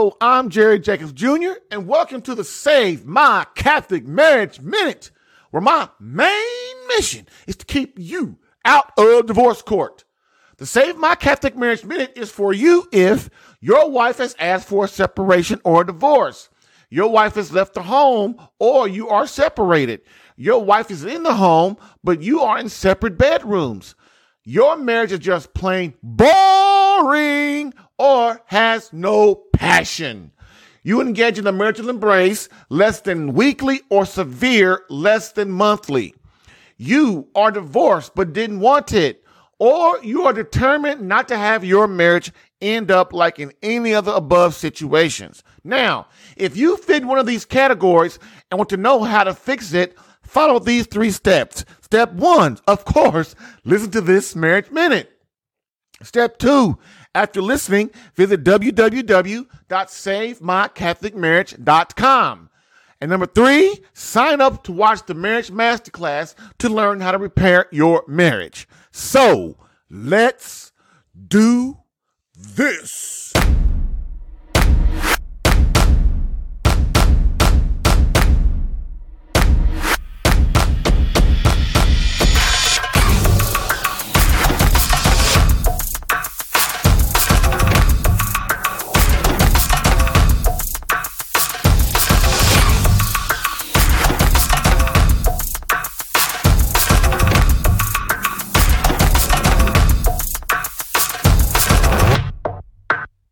Hello, I'm Jerry Jacobs, Jr., and welcome to the Save My Catholic Marriage Minute, where my main mission is to keep you out of divorce court. The Save My Catholic Marriage Minute is for you if your wife has asked for a separation or a divorce, your wife has left the home, or you are separated, your wife is in the home, but you are in separate bedrooms, your marriage is just plain boring, or has no passion. You engage in a marital embrace less than weekly or severe less than monthly. You are divorced but didn't want it, or you are determined not to have your marriage end up like in any other above situations. Now, if you fit one of these categories and want to know how to fix it, follow these three steps. Step one, of course, listen to this Marriage Minute. Step two, after listening, visit www.savemycatholicmarriage.com. And number three, sign up to watch the Marriage Masterclass to learn how to repair your marriage. So let's do this.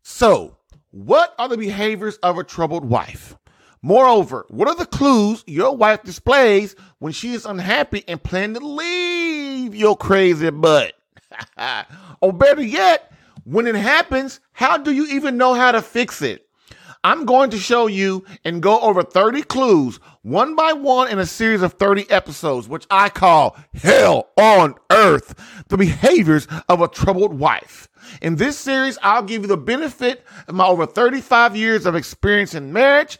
So, what are the behaviors of a troubled wife? Moreover, what are the clues your wife displays when she is unhappy and planning to leave your crazy butt? Or better yet, when it happens, how do you even know how to fix it? I'm going to show you and go over 30 clues, one by one, in a series of 30 episodes, which I call Hell on Earth, the behaviors of a troubled wife. In this series, I'll give you the benefit of my over 35 years of experience in marriage.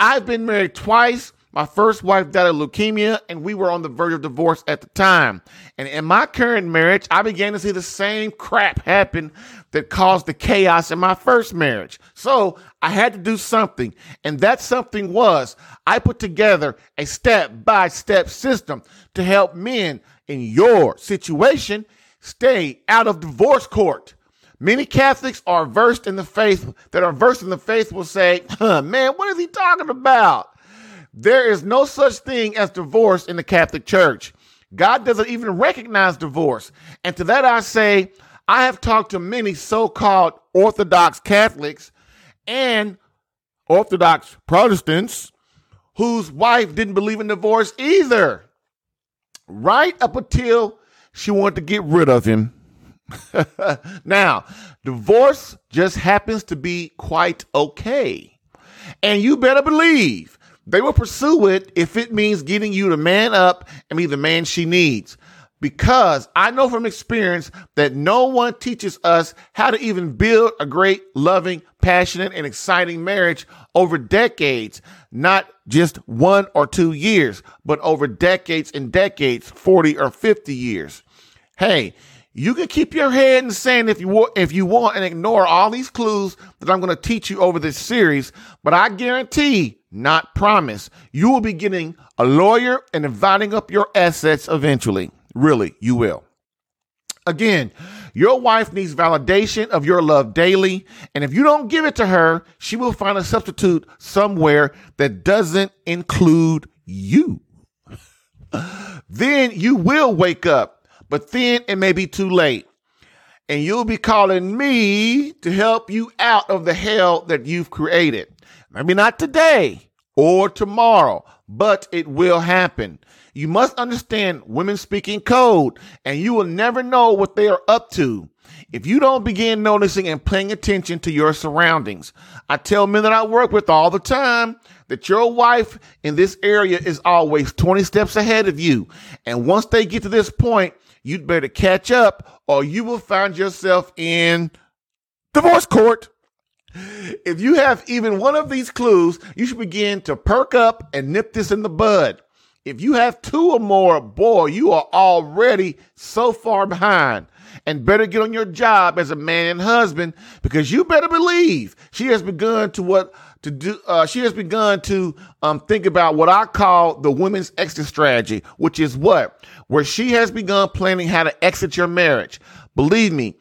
I've been married twice. My first wife died of leukemia, and we were on the verge of divorce at the time. And in my current marriage, I began to see the same crap happen that caused the chaos in my first marriage. So I had to do something, and that something was I put together a step-by-step system to help men in your situation stay out of divorce court. Many Catholics that are versed in the faith will say, man, what is he talking about? There is no such thing as divorce in the Catholic Church. God doesn't even recognize divorce. And to that I say, I have talked to many so-called Orthodox Catholics and Orthodox Protestants whose wife didn't believe in divorce either, right up until she wanted to get rid of him. Now, divorce just happens to be quite okay. And you better believe they will pursue it if it means getting you to man up and be the man she needs. Because I know from experience that no one teaches us how to even build a great, loving, passionate, and exciting marriage over decades, not just 1 or 2 years, but over decades and decades, 40 or 50 years. Hey, you can keep your head in the sand if you want and ignore all these clues that I'm going to teach you over this series, but I guarantee, not promise, you will be getting a lawyer and dividing up your assets eventually. Really, you will. Again, your wife needs validation of your love daily, and if you don't give it to her, she will find a substitute somewhere that doesn't include you. Then you will wake up. But then it may be too late, and you'll be calling me to help you out of the hell that you've created. Maybe not today or tomorrow, but it will happen. You must understand women speaking code, and you will never know what they are up to if you don't begin noticing and paying attention to your surroundings. I tell men that I work with all the time that your wife in this area is always 20 steps ahead of you. And once they get to this point, you'd better catch up or you will find yourself in divorce court. If you have even one of these clues, you should begin to perk up and nip this in the bud. If you have two or more, boy, you are already so far behind. And better get on your job as a man and husband, because you better believe she has begun to think about what I call the women's exit strategy, which is what? Where she has begun planning how to exit your marriage. Believe me,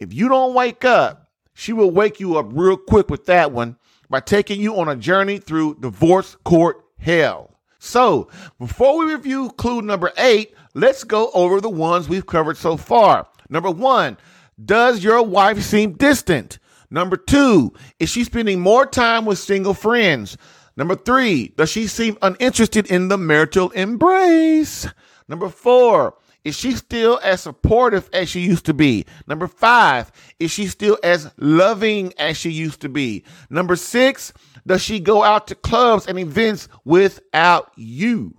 if you don't wake up, she will wake you up real quick with that one by taking you on a journey through divorce court hell. So before we review clue number 8, let's go over the ones we've covered so far. Number 1, does your wife seem distant? Number 2, is she spending more time with single friends? Number 3, does she seem uninterested in the marital embrace? Number 4, is she still as supportive as she used to be? Number 5, is she still as loving as she used to be? Number 6, does she go out to clubs and events without you?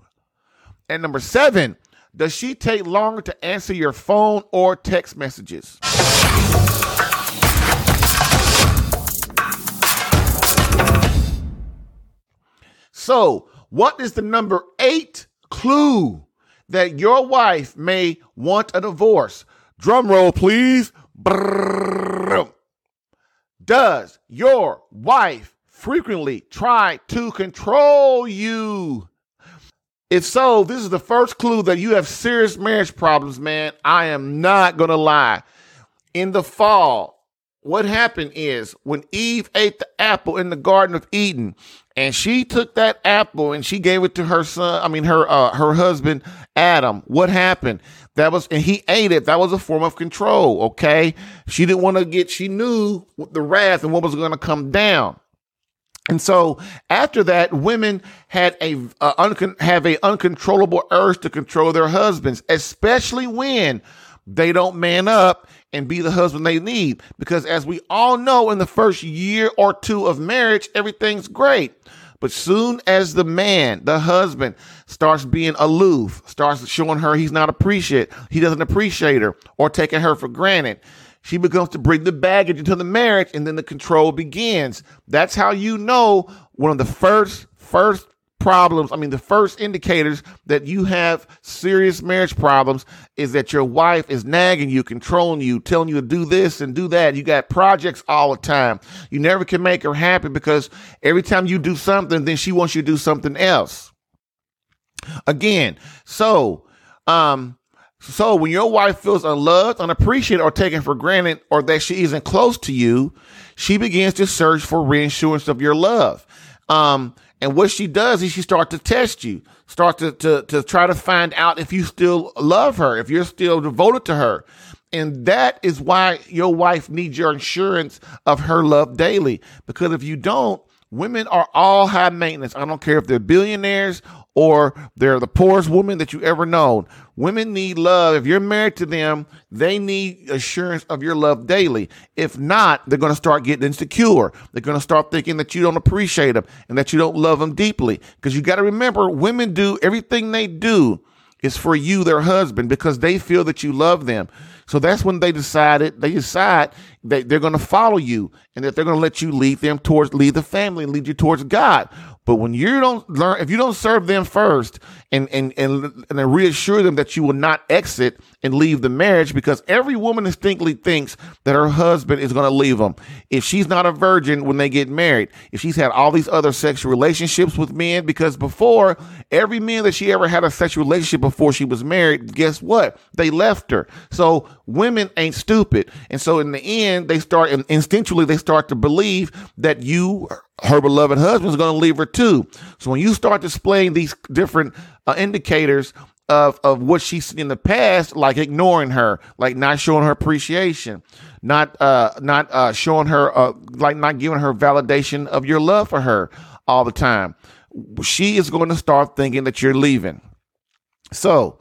And number 7, does she take longer to answer your phone or text messages? So, what is the number 8 clue that your wife may want a divorce? Drum roll, please. Brrr. Does your wife frequently try to control you? If so, this is the first clue that you have serious marriage problems, man. I am not going to lie. In the fall, what happened is when Eve ate the apple in the Garden of Eden, and she took that apple and she gave it to her son, her husband, Adam. What happened? And he ate it. That was a form of control, okay? She didn't want to she knew the wrath and what was going to come down. And so after that, women had have a uncontrollable urge to control their husbands, especially when they don't man up and be the husband they need. Because as we all know, in the first year or two of marriage, everything's great. But soon as the husband, starts being aloof, starts showing her he doesn't appreciate her or taking her for granted, she begins to bring the baggage into the marriage, and then the control begins. That's how you know one of the first problems. The first indicators that you have serious marriage problems is that your wife is nagging you, controlling you, telling you to do this and do that. You got projects all the time. You never can make her happy because every time you do something, then she wants you to do something else. Again, so when your wife feels unloved, unappreciated, or taken for granted, or that she isn't close to you, she begins to search for reassurance of your love. And what she does is she starts to test you, starts to try to find out if you still love her, if you're still devoted to her. And that is why your wife needs your assurance of her love daily. Because if you don't, women are all high maintenance. I don't care if they're billionaires or they're the poorest woman that you ever known. Women need love. If you're married to them, they need assurance of your love daily. If not, they're going to start getting insecure. They're going to start thinking that you don't appreciate them and that you don't love them deeply. Because you got to remember, women do everything they do is for you, their husband, because they feel that you love them. So that's when they decide that they're going to follow you and that they're going to let you lead the family and lead you towards God. But when you don't learn, if you don't serve them first and then reassure them that you will not exit and leave the marriage, because every woman distinctly thinks that her husband is going to leave them. If she's not a virgin when they get married, if she's had all these other sexual relationships with men, because before every man that she ever had a sexual relationship before she was married, guess what? They left her. So women ain't stupid. And so in the end, they start instinctually to believe that you, her beloved husband, is going to leave her too. So when you start displaying these different indicators of what she's seen in the past, like ignoring her, like not showing her appreciation, not showing her, like not giving her validation of your love for her all the time, she is going to start thinking that you're leaving. So,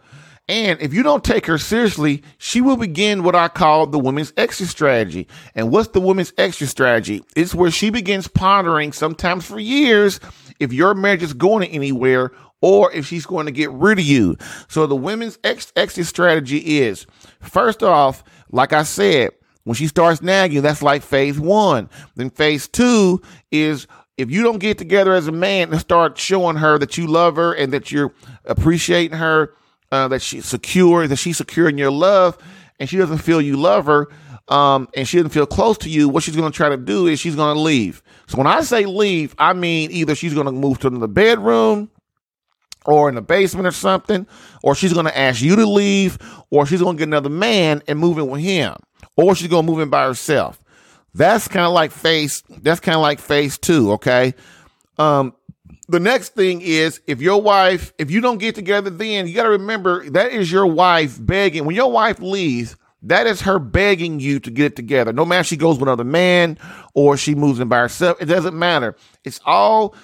and if you don't take her seriously, she will begin what I call the women's exit strategy. And what's the women's exit strategy? It's where she begins pondering, sometimes for years, if your marriage is going anywhere or if she's going to get rid of you. So the women's exit strategy is, first off, like I said, when she starts nagging, that's like phase 1. Then phase 2 is If you don't get together as a man and start showing her that you love her and that you're appreciating her, that she's secure in your love, and she doesn't feel you love her, and she doesn't feel close to you, what she's going to try to do is she's going to leave. So when I say leave, I mean either she's going to move to the bedroom or in the basement or something, or she's going to ask you to leave, or she's going to get another man and move in with him, or she's going to move in by herself. That's kind of like phase two. Okay. The next thing is if you don't get together, then you got to remember that is your wife begging. When your wife leaves, that is her begging you to get it together. No matter if she goes with another man or she moves in by herself, it doesn't matter. It's all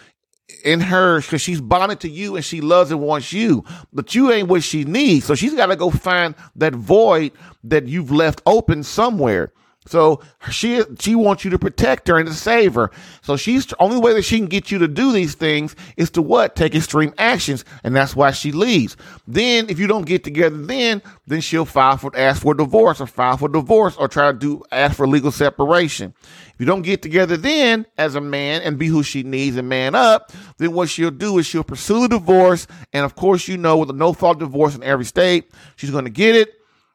in her because she's bonded to you and she loves and wants you, but you ain't what she needs. So she's got to go find that void that you've left open somewhere. So she wants you to protect her and to save her. So the only way that she can get you to do these things is to what? Take extreme actions. And that's why she leaves. Then if you don't get together, then she'll ask for a divorce or try to ask for legal separation. If you don't get together then as a man and be who she needs and man up, then what she'll do is she'll pursue a divorce. And of course, with a no-fault divorce in every state, she's going to get it.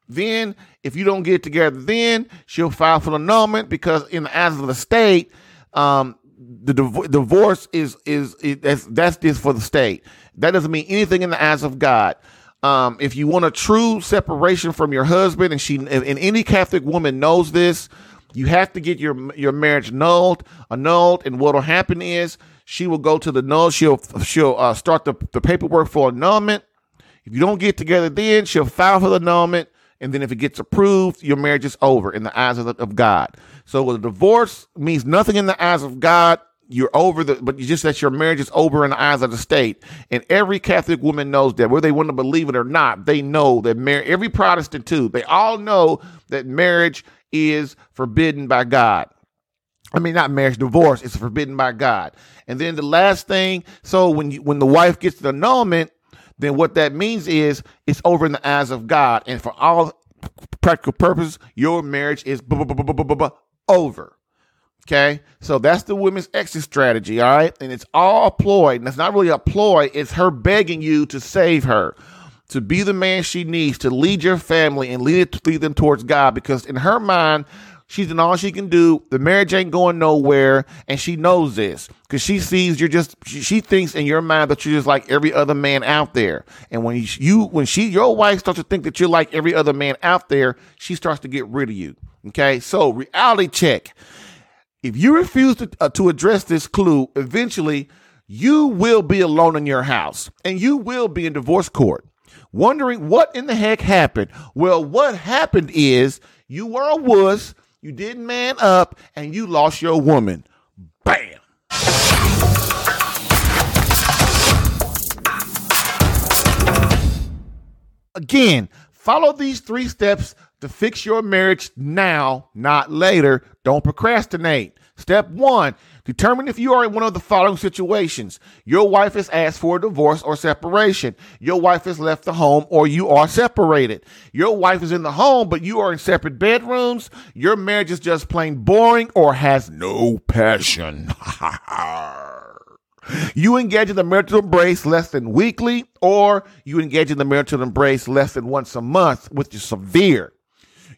Then, if you don't get together, then she'll file for annulment because in the eyes of the state, the divorce is for the state. That doesn't mean anything in the eyes of God. If you want a true separation from your husband, and any Catholic woman knows this, you have to get your marriage annulled. And what will happen is she will go to the null. She'll start the paperwork for annulment. If you don't get together, then she'll file for the annulment. And then if it gets approved, your marriage is over in the eyes of God. So a divorce means nothing in the eyes of God. You're over, but just that your marriage is over in the eyes of the state. And every Catholic woman knows that, whether they want to believe it or not. They know that every Protestant too, they all know that marriage is forbidden by God. I mean, not marriage, divorce is forbidden by God. And then the last thing, so when the wife gets the annulment, then what that means is it's over in the eyes of God. And for all practical purposes, your marriage is over. Okay. So that's the women's exit strategy. All right. And it's all a ploy. And it's not really a ploy. It's her begging you to save her, to be the man she needs, to lead your family and lead them towards God. Because in her mind, she's done all she can do. The marriage ain't going nowhere. And she knows this because she thinks in your mind that you're just like every other man out there. And your wife starts to think that you're like every other man out there, she starts to get rid of you. Okay. So reality check. If you refuse to address this clue, eventually you will be alone in your house and you will be in divorce court wondering what in the heck happened. Well, what happened is you were a wuss. You didn't man up and you lost your woman. Bam. Again, follow these 3 steps to fix your marriage now, not later. Don't procrastinate. Step 1, determine if you are in one of the following situations. Your wife has asked for a divorce or separation. Your wife has left the home or you are separated. Your wife is in the home, but you are in separate bedrooms. Your marriage is just plain boring or has no passion. You engage in the marital embrace less than weekly, or you engage in the marital embrace less than once a month, which is severe.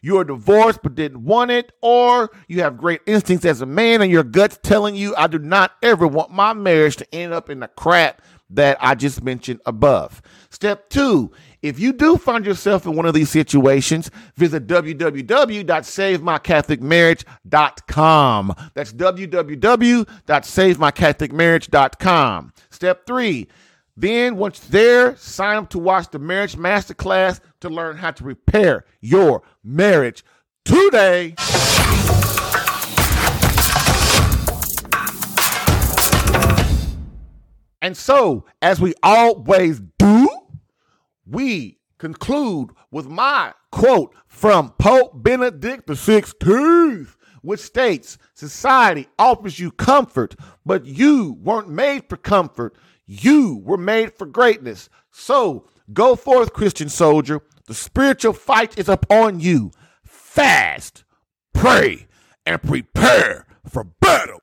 You are divorced but didn't want it, or you have great instincts as a man and your gut's telling you, I do not ever want my marriage to end up in the crap that I just mentioned above. Step 2, if you do find yourself in one of these situations, visit www.savemycatholicmarriage.com. That's www.savemycatholicmarriage.com. Step 3, then once there, sign up to watch the Marriage Masterclass to learn how to repair your marriage today. And so, as we always do, we conclude with my quote from Pope Benedict XVI, which states, "Society offers you comfort, but you weren't made for comfort. You were made for greatness." So go forth, Christian soldier. The spiritual fight is upon you. Fast, pray, and prepare for battle.